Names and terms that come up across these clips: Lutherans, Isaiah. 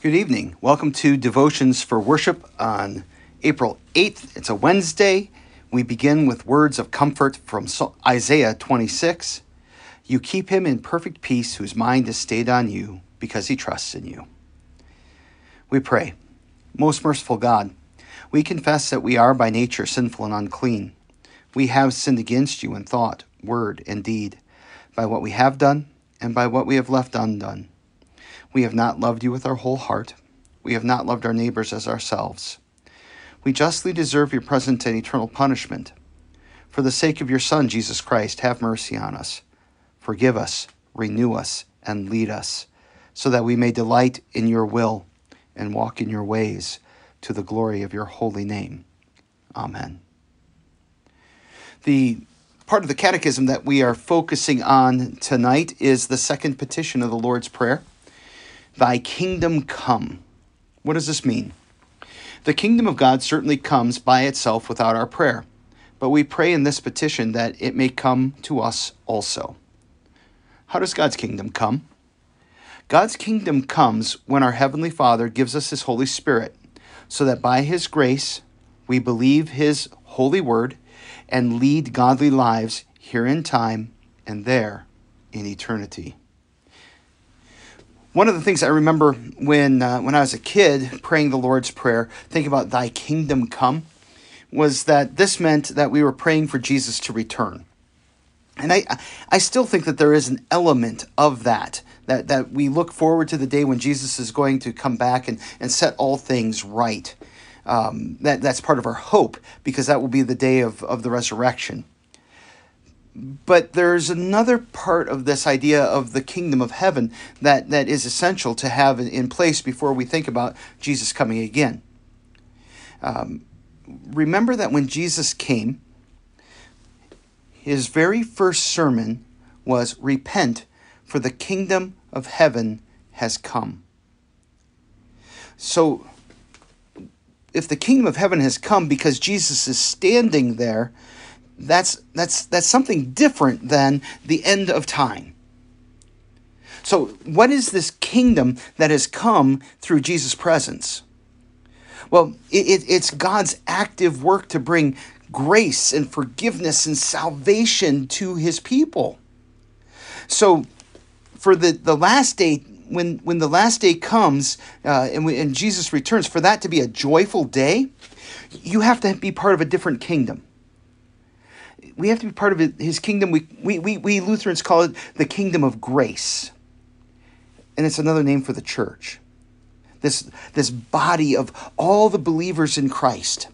Good evening. Welcome to Devotions for Worship on April 8th. It's a Wednesday. We begin with words of comfort from Isaiah 26. You keep him in perfect peace whose mind is stayed on you because he trusts in you. We pray. Most merciful God, we confess that we are by nature sinful and unclean. We have sinned against you in thought, word, and deed, by what we have done and by what we have left undone. We have not loved you with our whole heart. We have not loved our neighbors as ourselves. We justly deserve your present and eternal punishment. For the sake of your Son, Jesus Christ, have mercy on us. Forgive us, renew us, and lead us, so that we may delight in your will and walk in your ways to the glory of your holy name. Amen. The part of the catechism that we are focusing on tonight is the second petition of the Lord's Prayer. Thy kingdom come. What does this mean? The kingdom of God certainly comes by itself without our prayer, but we pray in this petition that it may come to us also. How does God's kingdom come? God's kingdom comes when our Heavenly Father gives us His Holy Spirit, so that by His grace we believe His holy word and lead godly lives here in time and there in eternity. One of the things I remember when I was a kid praying the Lord's Prayer, thinking about thy kingdom come, was that this meant that we were praying for Jesus to return. And I still think that there is an element of that we look forward to the day when Jesus is going to come back and set all things right. That's part of our hope, because that will be the day of the resurrection. But there's another part of this idea of the kingdom of heaven that is essential to have in place before we think about Jesus coming again. Remember that when Jesus came, his very first sermon was, "Repent, for the kingdom of heaven has come." So, if the kingdom of heaven has come because Jesus is standing there, that's something different than the end of time. So what is this kingdom that has come through Jesus' presence? Well, it's God's active work to bring grace and forgiveness and salvation to his people. So for the last day, when the last day comes and Jesus returns, for that to be a joyful day, you have to be part of a different kingdom. We have to be part of his kingdom. We Lutherans call it the kingdom of grace. And it's another name for the church. This body of all the believers in Christ.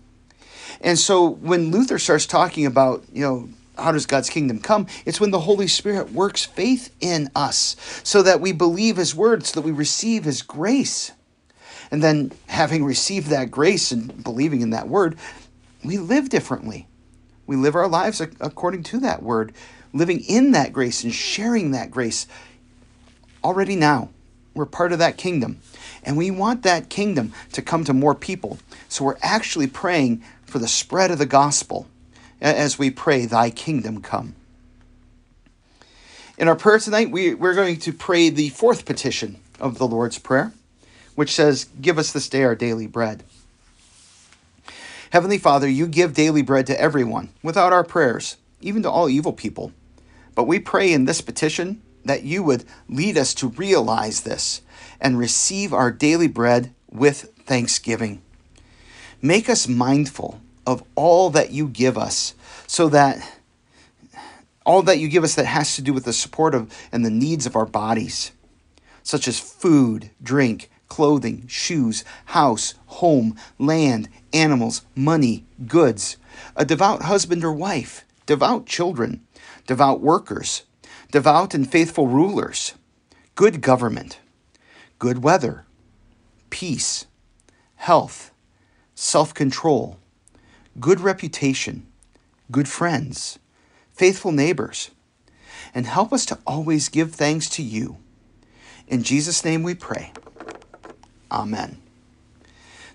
And so when Luther starts talking about, how does God's kingdom come? It's when the Holy Spirit works faith in us so that we believe his word, so that we receive his grace. And then having received that grace and believing in that word, we live differently. We live our lives according to that word, living in that grace and sharing that grace. Already now, we're part of that kingdom, and we want that kingdom to come to more people. So we're actually praying for the spread of the gospel as we pray, thy kingdom come. In our prayer tonight, we're going to pray the fourth petition of the Lord's Prayer, which says, give us this day our daily bread. Heavenly Father, you give daily bread to everyone, without our prayers, even to all evil people. But we pray in this petition that you would lead us to realize this and receive our daily bread with thanksgiving. Make us mindful of all that you give us, so that all that you give us that has to do with the support of and the needs of our bodies, such as food, drink, clothing, shoes, house, home, land, animals, money, goods, a devout husband or wife, devout children, devout workers, devout and faithful rulers, good government, good weather, peace, health, self-control, good reputation, good friends, faithful neighbors, and help us to always give thanks to you. In Jesus' name we pray. Amen.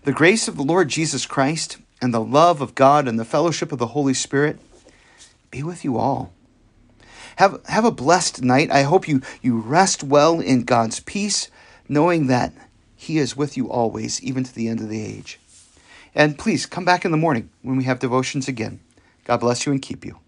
The grace of the Lord Jesus Christ and the love of God and the fellowship of the Holy Spirit be with you all. Have a blessed night. I hope you rest well in God's peace, knowing that He is with you always, even to the end of the age. And please come back in the morning when we have devotions again. God bless you and keep you.